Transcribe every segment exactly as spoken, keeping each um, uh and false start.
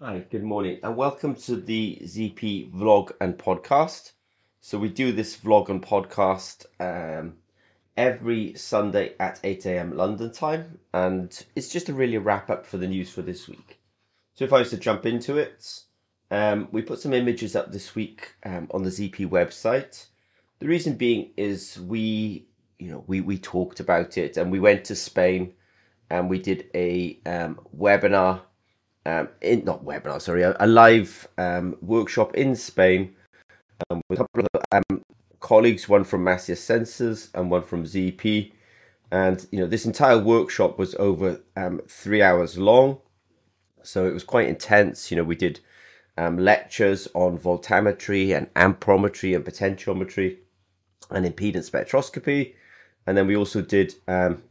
Hi, good morning and welcome to the Z P vlog and podcast. So we do this vlog and podcast um, every Sunday at eight A M London time, and it's just a really wrap up for the news for this week. So if I was to jump into it, um, we put some images up this week um, on the Z P website. The reason being is we, you know, we, we talked about it and we went to Spain and we did a um, webinar Um, in, not webinar, sorry, a, a live um, workshop in Spain um, with a couple of um, colleagues, one from Macias Sensors and one from Z P. And, you know, this entire workshop was over um, three hours long. So it was quite intense. You know, we did um, lectures on voltammetry and amperometry and potentiometry and impedance spectroscopy. And then we also did um,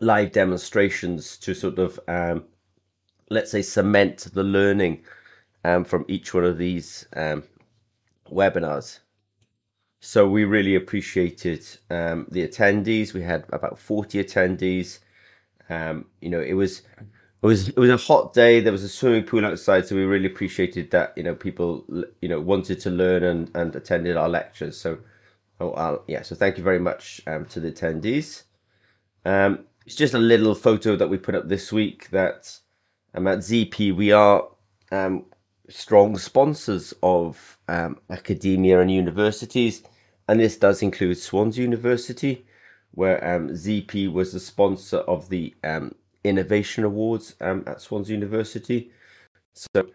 live demonstrations to sort of um, let's say, cement the learning um, from each one of these um, webinars. So we really appreciated um, the attendees. We had about forty attendees. Um, you know, it was it was it was a hot day. There was a swimming pool outside, so we really appreciated that. You know, people you know wanted to learn and, and attended our lectures. So, oh I'll, yeah. So thank you very much um, to the attendees. Um, it's just a little photo that we put up this week that. Um, at Z P, we are um, strong sponsors of um, academia and universities, and this does include Swansea University, where um, Z P was the sponsor of the um, Innovation Awards um, at Swansea University. So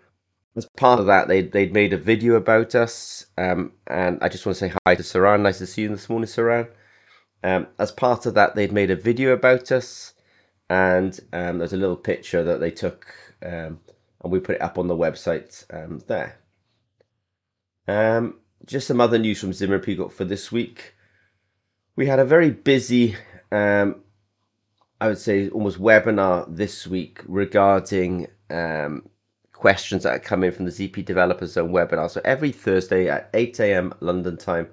as part of that, they, they'd made a video about us, um, and I just want to say hi to Saran. Nice to see you this morning, Saran. Um, as part of that, they'd made a video about us. And um, there's a little picture that they took um, and we put it up on the website um, there. Um, just some other news from Zimmer Pigot for this week. We had a very busy, um, I would say almost webinar this week regarding um, questions that are coming from the Z P Developer Zone webinar. So every Thursday at eight A M London time,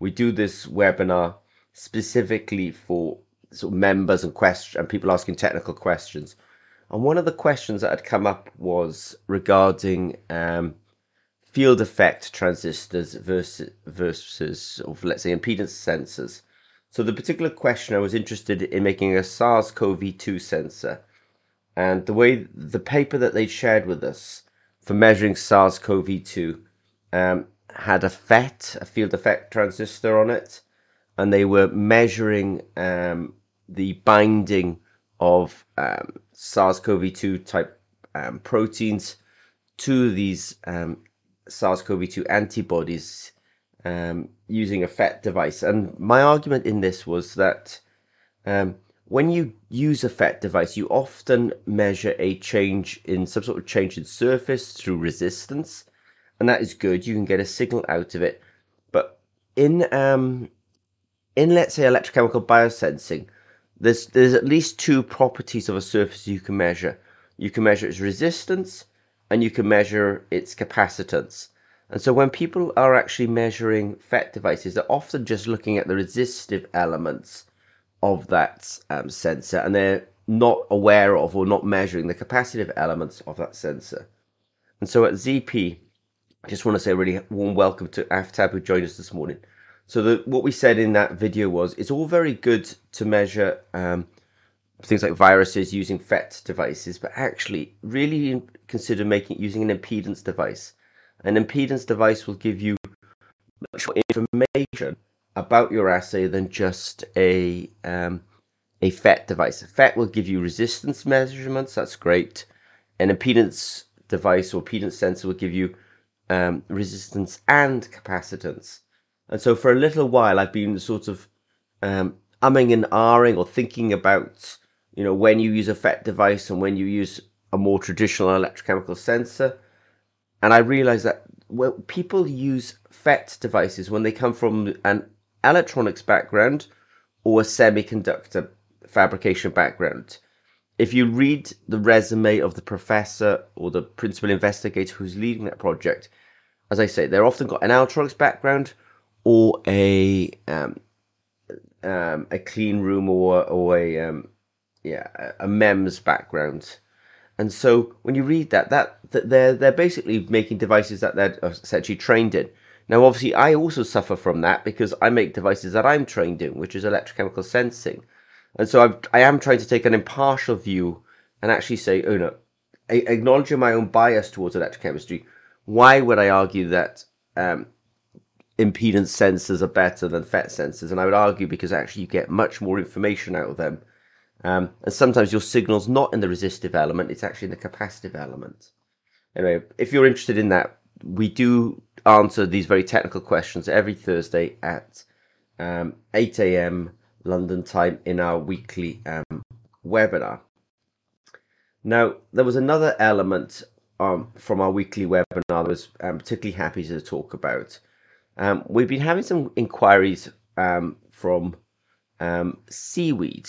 we do this webinar specifically for sort of members and questions and people asking technical questions, and one of the questions that had come up was regarding um, field effect transistors versus versus of let's say impedance sensors. So the particular questioner was interested in making a SARS CoV two sensor, and the way the paper that they shared with us for measuring SARS CoV two um, had a F E T, a field effect transistor on it, and they were measuring um, the binding of um, SARS CoV two type um, proteins to these um, SARS CoV two antibodies um, using a F E T device. And my argument in this was that um, when you use a F E T device, you often measure a change in some sort of change in surface through resistance, and that is good. You can get a signal out of it. But in um, In, let's say, electrochemical biosensing, there's, there's at least two properties of a surface you can measure. You can measure its resistance and you can measure its capacitance. And so when people are actually measuring F E T devices, they're often just looking at the resistive elements of that um, sensor, and they're not aware of or not measuring the capacitive elements of that sensor. And so at Z P, I just want to say a really warm welcome to Aftab, who joined us this morning. So the, what we said in that video was, it's all very good to measure um, things like viruses using F E T devices, but actually really consider making using an impedance device. An impedance device will give you much more information about your assay than just a um, a F E T device. A F E T will give you resistance measurements, that's great. An impedance device or impedance sensor will give you um, resistance and capacitance. And so for a little while, I've been sort of um, umming and ahhing or thinking about, you know, when you use a F E T device and when you use a more traditional electrochemical sensor. And I realized that well, people use F E T devices when they come from an electronics background or a semiconductor fabrication background. If you read the resume of the professor or the principal investigator who's leading that project, as I say, they're often got an electronics background or a um, um, a clean room or or a um, yeah a MEMS background, And so when you read that, that, that they're, they're basically making devices that they're essentially trained in. Now, obviously, I also suffer from that because I make devices that I'm trained in, which is electrochemical sensing. And so I'm, I am trying to take an impartial view and actually say, oh, no, acknowledging my own bias towards electrochemistry, why would I argue that um, impedance sensors are better than F E T sensors? And I would argue because actually you get much more information out of them. Um, and sometimes your signal's not in the resistive element, it's actually in the capacitive element. Anyway, if you're interested in that, we do answer these very technical questions every Thursday at um, eight a m London time in our weekly um, webinar. Now, there was another element um, from our weekly webinar that I was um, particularly happy to talk about. Um, we've been having some inquiries um, from um, seaweed.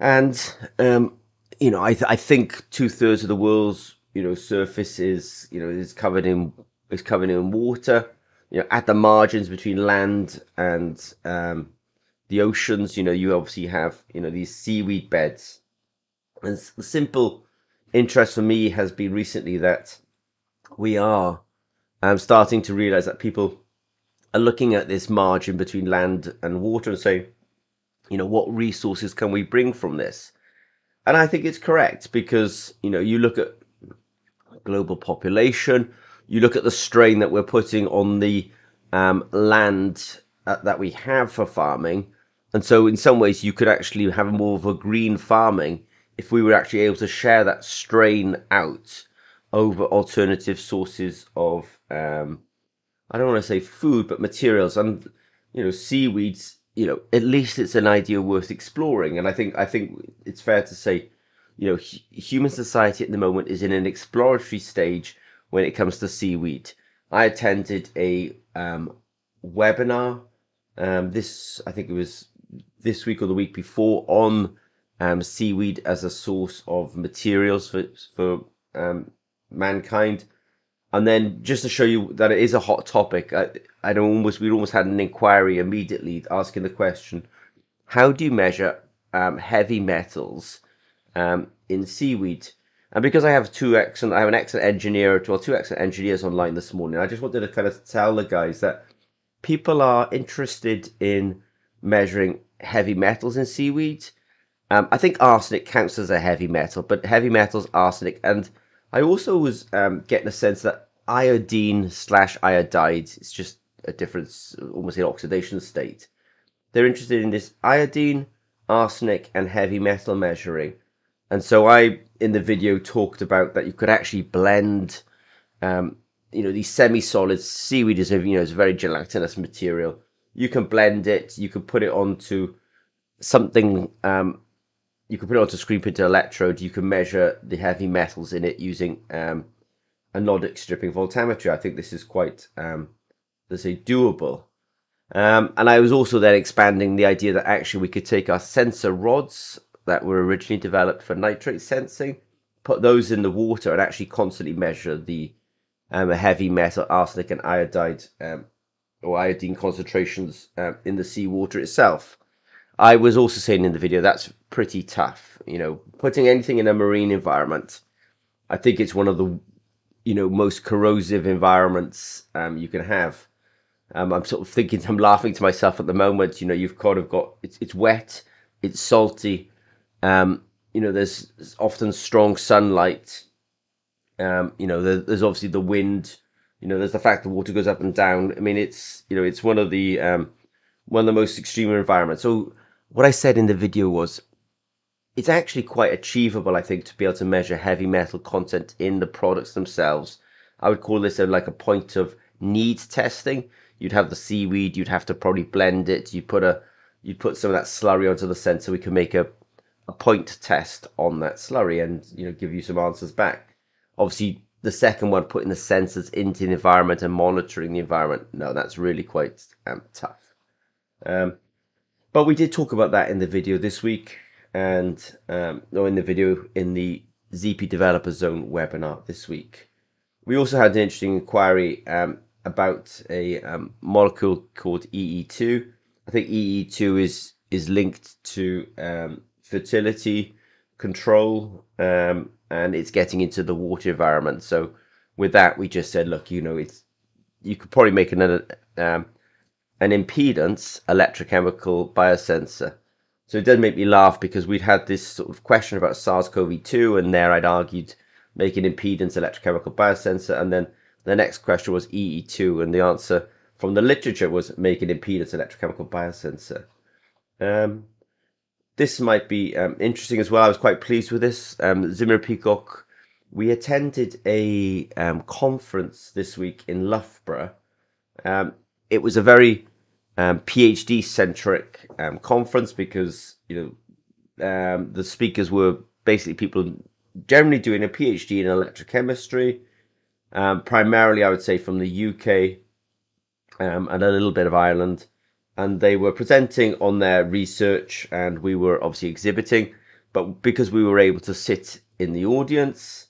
And, um, you know, I, th- I think two thirds of the world's, you know, surface is, you know, is covered in, is covered in water, you know, at the margins between land and, um, the oceans, you know, you obviously have, you know, these seaweed beds. And the simple interest for me has been recently that we are, um, starting to realize that people are looking at this margin between land and water and say, you know, what resources can we bring from this? And I think it's correct because, you know, you look at global population, you look at the strain that we're putting on the um, land uh, that we have for farming. And so in some ways you could actually have more of a green farming if we were actually able to share that strain out over alternative sources of, um, I don't want to say food, but materials and, you know, seaweeds. You know, at least it's an idea worth exploring. And I think I think it's fair to say, you know, h- human society at the moment is in an exploratory stage when it comes to seaweed. I attended a um, webinar um, this, I think it was this week or the week before, on um, seaweed as a source of materials for, for um, mankind. And then just to show you that it is a hot topic, I, I'd almost we almost had an inquiry immediately asking the question, how do you measure um, heavy metals um, in seaweed? And because I have two excellent, I have an excellent engineer, well, two excellent engineers online this morning. I just wanted to kind of tell the guys that people are interested in measuring heavy metals in seaweed. Um, I think arsenic counts as a heavy metal, but heavy metals, arsenic, and I also was um, getting a sense that iodine slash iodide, it's just a difference, almost an oxidation state. They're interested in this iodine, arsenic, and heavy metal measuring. And so I, in the video, talked about that you could actually blend, um, you know, these semi-solids. Seaweed is a, you know, it's a very gelatinous material. You can blend it. You can put it onto something. Um, You can put it onto a screen printed electrode. You can measure the heavy metals in it using um, anodic stripping voltammetry. I think this is quite, um, let's say, doable. Um, and I was also then expanding the idea that actually we could take our sensor rods that were originally developed for nitrate sensing, put those in the water and actually constantly measure the um, heavy metal, arsenic and iodide um, or iodine concentrations um, in the seawater itself. I was also saying in the video, that's pretty tough, you know, putting anything in a marine environment. I think it's one of the, you know, most corrosive environments um, you can have. Um, I'm sort of thinking, I'm laughing to myself at the moment, you know, you've kind of got, it's it's wet, it's salty, um, you know, there's often strong sunlight, um, you know, there, there's obviously the wind, you know, there's the fact the water goes up and down. I mean, it's, you know, it's one of the, um, one of the most extreme environments. So what I said in the video was, it's actually quite achievable, I think, to be able to measure heavy metal content in the products themselves. I would call this a, like a point of need testing. You'd have the seaweed, you'd have to probably blend it. You put a, you put some of that slurry onto the sensor. We can make a, a point test on that slurry and, you know, give you some answers back. Obviously, the second one, putting the sensors into the environment and monitoring the environment. No, that's really quite um, tough. Um, But we did talk about that in the video this week and um, no, in the video in the Z P Developer Zone webinar this week. We also had an interesting inquiry um, about a um, molecule called E E two. I think E E two is, is linked to um, fertility control um, and it's getting into the water environment. So with that, we just said, look, you know, it's you could probably make another um, an impedance electrochemical biosensor. So it does make me laugh, because we'd had this sort of question about SARS CoV two, and there I'd argued make an impedance electrochemical biosensor, and then the next question was E E two, and the answer from the literature was make an impedance electrochemical biosensor. Um, this might be um, interesting as well. I was quite pleased with this. Um, Zimmer Pigot, we attended a um, conference this week in Loughborough. Um, it was a very Um, PhD-centric um, conference, because you know um, the speakers were basically people generally doing a PhD in electrochemistry, um, primarily I would say from the U K um, and a little bit of Ireland, and they were presenting on their research, and we were obviously exhibiting. But because we were able to sit in the audience,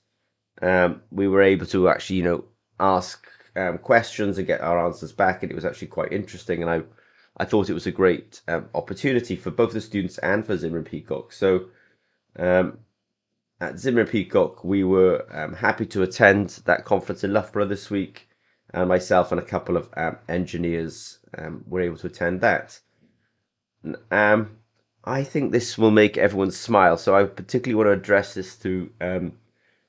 um, we were able to actually you know ask um, questions and get our answers back, and it was actually quite interesting, and I. I thought it was a great um, opportunity for both the students and for Zimmer Pigot. So um, at Zimmer Pigot, we were um, happy to attend that conference in Loughborough this week. And myself and a couple of um, engineers um, were able to attend that. Um, I think this will make everyone smile. So I particularly want to address this to um,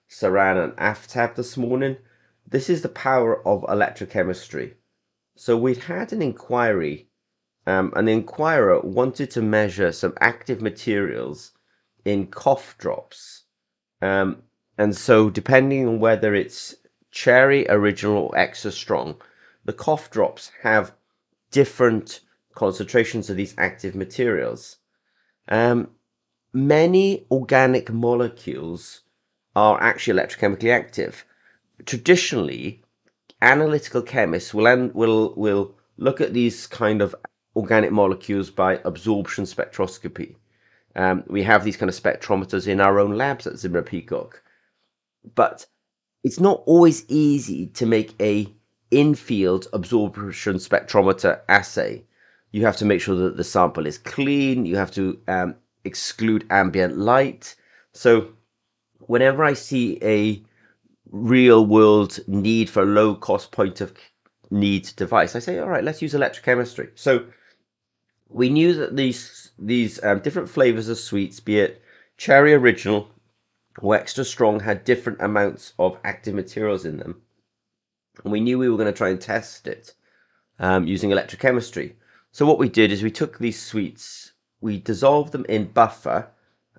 Saran and Aftab this morning. This is the power of electrochemistry. So we'd had an inquiry. Um, an inquirer wanted to measure some active materials in cough drops. Um, and so depending on whether it's cherry, original or extra strong, the cough drops have different concentrations of these active materials. Um, many organic molecules are actually electrochemically active. Traditionally, analytical chemists will will will look at these kind of organic molecules by absorption spectroscopy. Um, we have these kind of spectrometers in our own labs at Zimmer Pigot, but it's not always easy to make a in-field absorption spectrometer assay. You have to make sure that the sample is clean. You have to um, exclude ambient light. So whenever I see a real world need for a low cost point of need device, I say, all right, let's use electrochemistry. So we knew that these these um, different flavors of sweets, be it cherry original or extra strong, had different amounts of active materials in them. And we knew we were going to try and test it um, using electrochemistry. So what we did is we took these sweets, we dissolved them in buffer,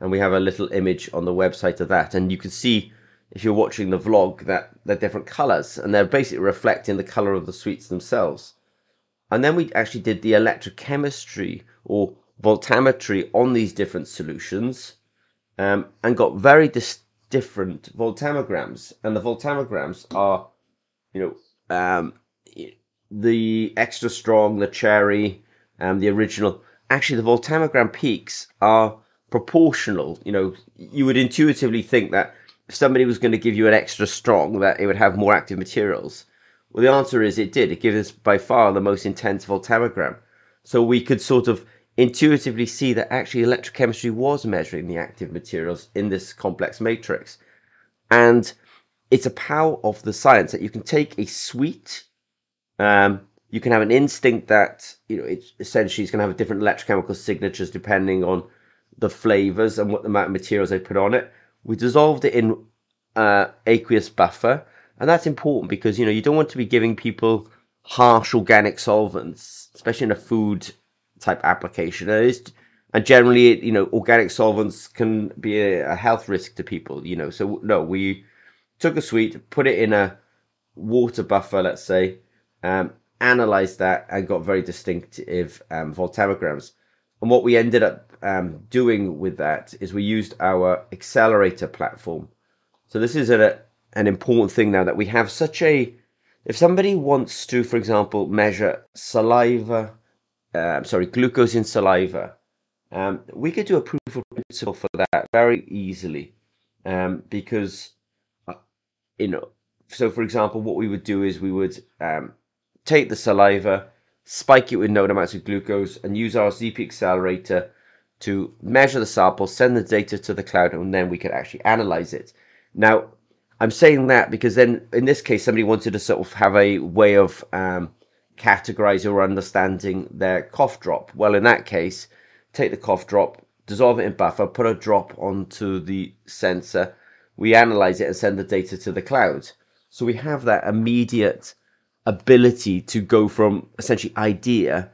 and we have a little image on the website of that. And you can see, if you're watching the vlog, that they're different colors, and they're basically reflecting the color of the sweets themselves. And then we actually did the electrochemistry or voltammetry on these different solutions um, and got very dis- different voltammograms. And the voltammograms are, you know, um, the extra strong, the cherry, um, the original. Actually, the voltammogram peaks are proportional. You know, you would intuitively think that if somebody was going to give you an extra strong, that it would have more active materials. Well, the answer is it did. It gives us by far the most intense voltammogram. So we could sort of intuitively see that actually electrochemistry was measuring the active materials in this complex matrix. And it's a power of the science that you can take a sweet, um, you can have an instinct that, you know, it essentially is going to have different electrochemical signatures depending on the flavors and what the amount of materials they put on it. We dissolved it in uh, aqueous buffer. And that's important because, you know, you don't want to be giving people harsh organic solvents, especially in a food type application. And, it's, and generally, you know, organic solvents can be a, a health risk to people, you know. So, no, we took a sweet, put it in a water buffer, let's say, um, analyzed that and got very distinctive um, voltammograms. And what we ended up um, doing with that is we used our accelerator platform. So this is a, an important thing now that we have such a, if somebody wants to, for example, measure saliva, uh, sorry, glucose in saliva, um, we could do a proof of principle for that very easily um, because, you know, so for example, what we would do is we would um, take the saliva, spike it with known amounts of glucose, and use our Z P accelerator to measure the sample, send the data to the cloud, and then we could actually analyze it. Now, I'm saying that because then in this case, somebody wanted to sort of have a way of um, categorizing or understanding their cough drop. Well, in that case, take the cough drop, dissolve it in buffer, put a drop onto the sensor. We analyze it and send the data to the cloud. So we have that immediate ability to go from essentially idea.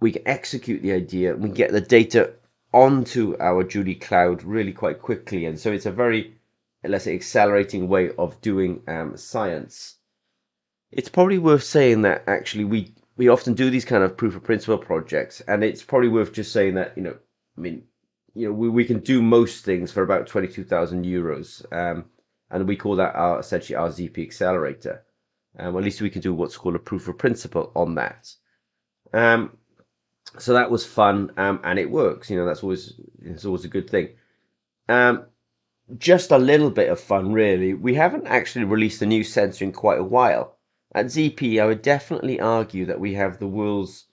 We can execute the idea and we get the data onto our Julie cloud really quite quickly. And so it's a very, let's say, accelerating way of doing um, science. It's probably worth saying that actually we, we often do these kind of proof of principle projects, and it's probably worth just saying that, you know, I mean, you know, we, we can do most things for about twenty-two thousand euros. Um, and we call that our, essentially our Z P accelerator. Um, at least we can do what's called a proof of principle on that. Um, so that was fun, um, and it works. You know, that's always, it's always a good thing. Um, just a little bit of fun, really. We haven't actually released a new sensor in quite a while. At Z P, I would definitely argue that we have the world's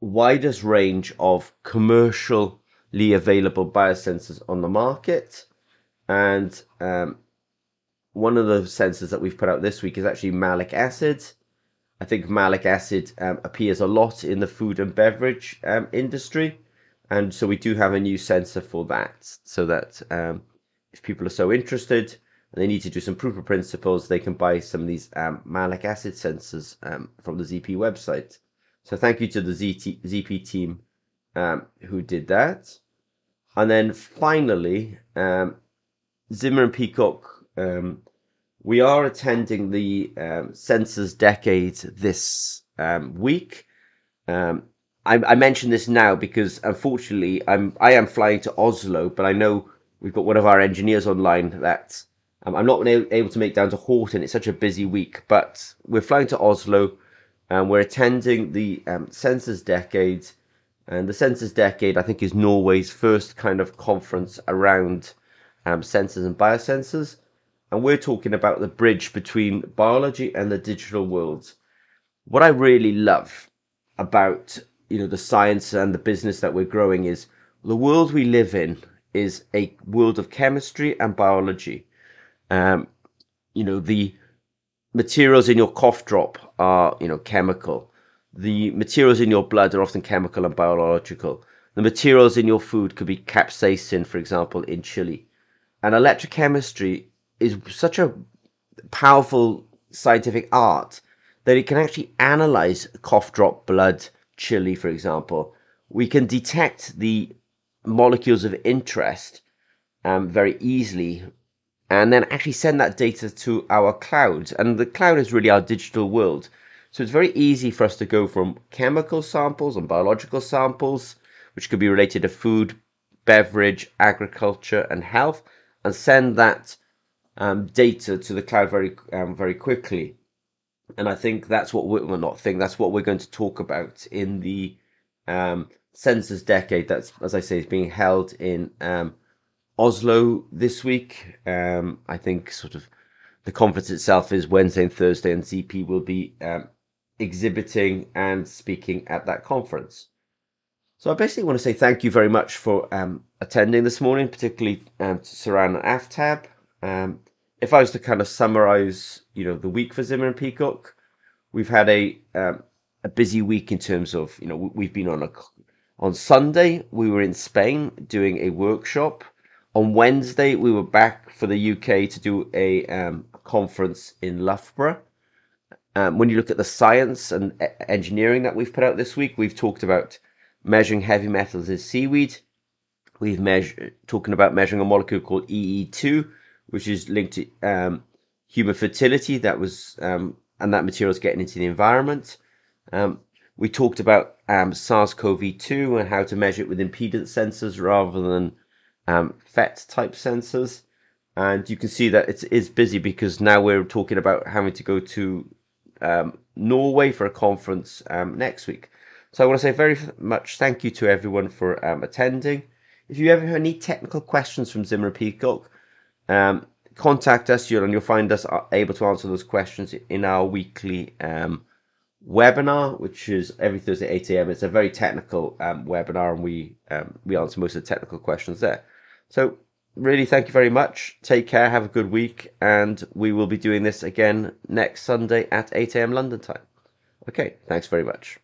widest range of commercially available biosensors on the market. And um, one of the sensors that we've put out this week is actually malic acid. I think malic acid um, appears a lot in the food and beverage um, industry. And so we do have a new sensor for that, so that um, if people are so interested and they need to do some proof of principles, they can buy some of these um, malic acid sensors um, from the Z P website. So thank you to the Z P team um, who did that. And then finally, um, Zimmer and Peacock, um, we are attending the um, Sensors Decade this um, week. Um, I, I mention this now because unfortunately I'm, I am flying to Oslo, but I know we've got one of our engineers online that um, I'm not able to make down to Horton. It's such a busy week, but we're flying to Oslo. And we're attending the um, Sensors Decade, and the Sensors Decade, I think, is Norway's first kind of conference around um, sensors and biosensors. And we're talking about the bridge between biology and the digital world. What I really love about, you know, the science and the business that we're growing is the world we live in is a world of chemistry and biology. Um, you know, the materials in your cough drop are, you know, chemical. The materials in your blood are often chemical and biological. The materials in your food could be capsaicin, for example, in chili. And electrochemistry is such a powerful scientific art that it can actually analyze cough drop, blood, chili, for example. We can detect the molecules of interest um, very easily, and then actually send that data to our cloud. And the cloud is really our digital world. So it's very easy for us to go from chemical samples and biological samples, which could be related to food, beverage, agriculture, and health, and send that um, data to the cloud very, um, very quickly. And I think that's what we're well, not think that's what we're going to talk about in the um, Sensors Decade. That's, as I say, is being held in Um, Oslo this week. um, I think sort of the conference itself is Wednesday and Thursday, and Z P will be um, exhibiting and speaking at that conference. So I basically want to say thank you very much for um, attending this morning, particularly um, to Saran and Aftab. Um, if I was to kind of summarize, you know, the week for Zimmer and Peacock, we've had a um, a busy week in terms of, you know, we've been on a on Sunday we were in Spain doing a workshop. On Wednesday, we were back for the U K to do a um, conference in Loughborough. Um, when you look at the science and e engineering that we've put out this week, we've talked about measuring heavy metals in seaweed. We've measured talking about measuring a molecule called E E two, which is linked to um, human fertility. That was um, and that material is getting into the environment. Um, we talked about um, SARS CoV two and how to measure it with impedance sensors rather than Um, F E T type sensors. And you can see that it is busy because now we're talking about having to go to um, Norway for a conference um, next week. So I want to say very much thank you to everyone for um, attending. If you ever have any technical questions from Zimmer Peacock, um, contact us and you'll find us able to answer those questions in our weekly um, webinar, which is every Thursday at eight A M It's a very technical um, webinar, and we um, we answer most of the technical questions there. So really thank you very much. Take care, have a good week, and we will be doing this again next Sunday at eight a m London time. Okay, thanks very much.